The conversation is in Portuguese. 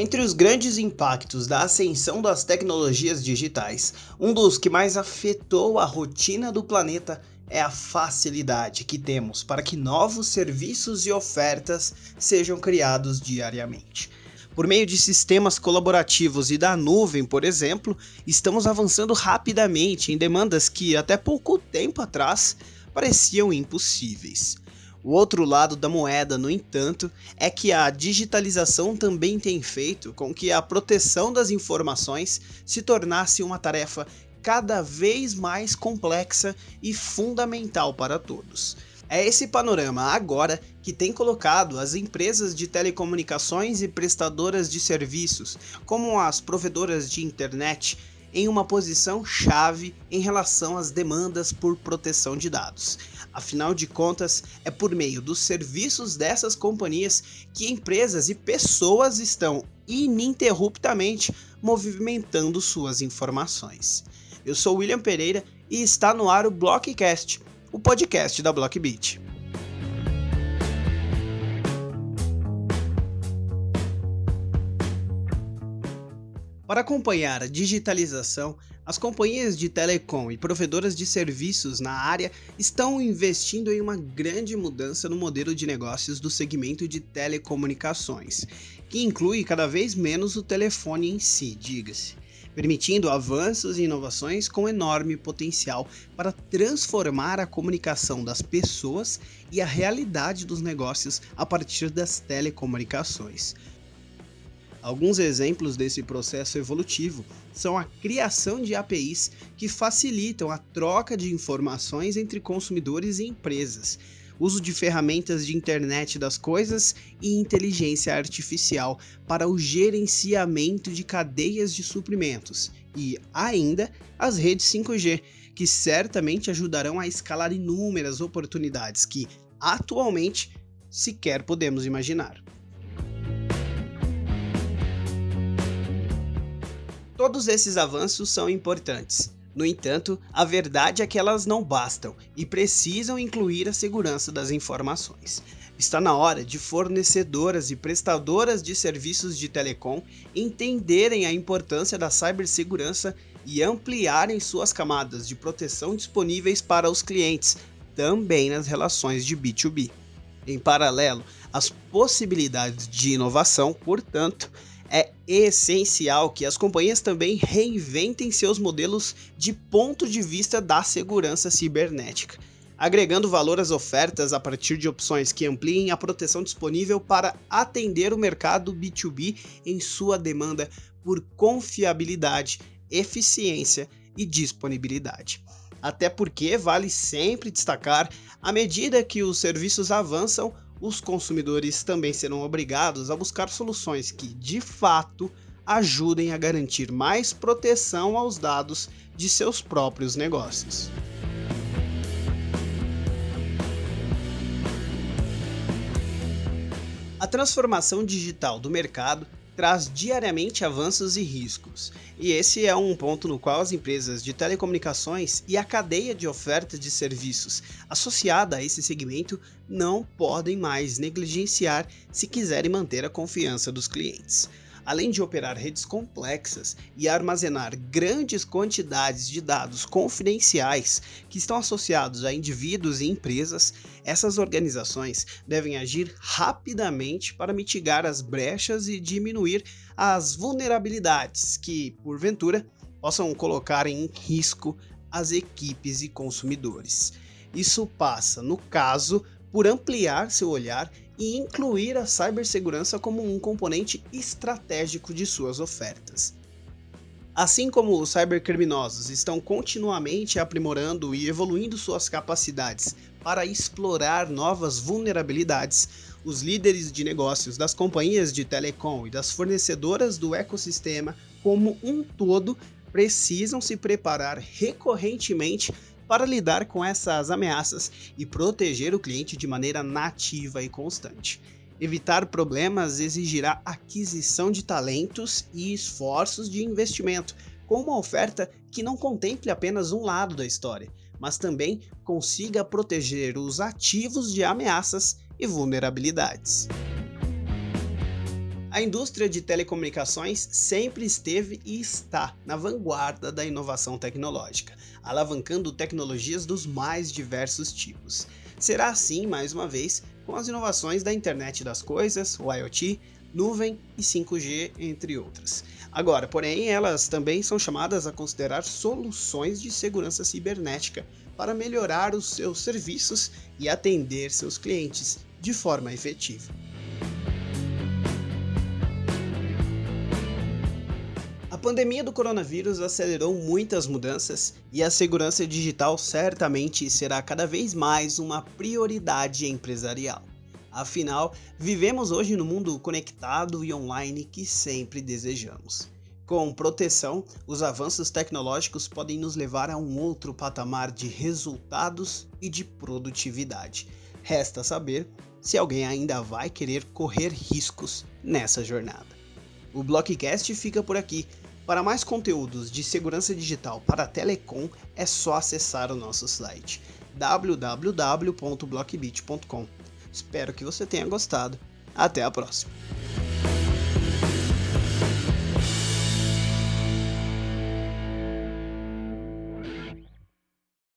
Entre os grandes impactos da ascensão das tecnologias digitais, um dos que mais afetou a rotina do planeta é a facilidade que temos para que novos serviços e ofertas sejam criados diariamente. Por meio de sistemas colaborativos e da nuvem, por exemplo, estamos avançando rapidamente em demandas que, até pouco tempo atrás, pareciam impossíveis. O outro lado da moeda, no entanto, é que a digitalização também tem feito com que a proteção das informações se tornasse uma tarefa cada vez mais complexa e fundamental para todos. É esse panorama agora que tem colocado as empresas de telecomunicações e prestadoras de serviços, como as provedoras de internet, em uma posição chave em relação às demandas por proteção de dados. Afinal de contas, é por meio dos serviços dessas companhias que empresas e pessoas estão ininterruptamente movimentando suas informações. Eu sou William Pereira e está no ar o Blockcast, o podcast da Blockbit. Para acompanhar a digitalização, as companhias de telecom e provedoras de serviços na área estão investindo em uma grande mudança no modelo de negócios do segmento de telecomunicações, que inclui cada vez menos o telefone em si, diga-se, permitindo avanços e inovações com enorme potencial para transformar a comunicação das pessoas e a realidade dos negócios a partir das telecomunicações. Alguns exemplos desse processo evolutivo são a criação de APIs que facilitam a troca de informações entre consumidores e empresas, uso de ferramentas de internet das coisas e inteligência artificial para o gerenciamento de cadeias de suprimentos e, ainda, as redes 5G, que certamente ajudarão a escalar inúmeras oportunidades que, atualmente, sequer podemos imaginar. Todos esses avanços são importantes. No entanto, a verdade é que elas não bastam e precisam incluir a segurança das informações. Está na hora de fornecedoras e prestadoras de serviços de telecom entenderem a importância da cibersegurança e ampliarem suas camadas de proteção disponíveis para os clientes, também nas relações de B2B. Em paralelo, as possibilidades de inovação, portanto, é essencial que as companhias também reinventem seus modelos de ponto de vista da segurança cibernética, agregando valor às ofertas a partir de opções que ampliem a proteção disponível para atender o mercado B2B em sua demanda por confiabilidade, eficiência e disponibilidade. Até porque vale sempre destacar, à medida que os serviços avançam, os consumidores também serão obrigados a buscar soluções que, de fato, ajudem a garantir mais proteção aos dados de seus próprios negócios. A transformação digital do mercado traz diariamente avanços e riscos, e esse é um ponto no qual as empresas de telecomunicações e a cadeia de oferta de serviços associada a esse segmento não podem mais negligenciar se quiserem manter a confiança dos clientes. Além de operar redes complexas e armazenar grandes quantidades de dados confidenciais que estão associados a indivíduos e empresas, essas organizações devem agir rapidamente para mitigar as brechas e diminuir as vulnerabilidades que, porventura, possam colocar em risco as equipes e consumidores. Isso passa, no caso, por ampliar seu olhar e incluir a cibersegurança como um componente estratégico de suas ofertas. Assim como os cibercriminosos estão continuamente aprimorando e evoluindo suas capacidades para explorar novas vulnerabilidades, os líderes de negócios das companhias de telecom e das fornecedoras do ecossistema como um todo precisam se preparar recorrentemente para lidar com essas ameaças e proteger o cliente de maneira nativa e constante. Evitar problemas exigirá aquisição de talentos e esforços de investimento, com uma oferta que não contemple apenas um lado da história, mas também consiga proteger os ativos de ameaças e vulnerabilidades. A indústria de telecomunicações sempre esteve e está na vanguarda da inovação tecnológica, alavancando tecnologias dos mais diversos tipos. Será assim, mais uma vez, com as inovações da internet das coisas, o IoT, nuvem e 5G, entre outras. Agora, porém, elas também são chamadas a considerar soluções de segurança cibernética para melhorar os seus serviços e atender seus clientes de forma efetiva. A pandemia do coronavírus acelerou muitas mudanças e a segurança digital certamente será cada vez mais uma prioridade empresarial. Afinal, vivemos hoje no mundo conectado e online que sempre desejamos. Com proteção, os avanços tecnológicos podem nos levar a um outro patamar de resultados e de produtividade. Resta saber se alguém ainda vai querer correr riscos nessa jornada. O Blockcast fica por aqui. Para mais conteúdos de segurança digital para a telecom, é só acessar o nosso site www.blockbit.com. Espero que você tenha gostado. Até a próxima!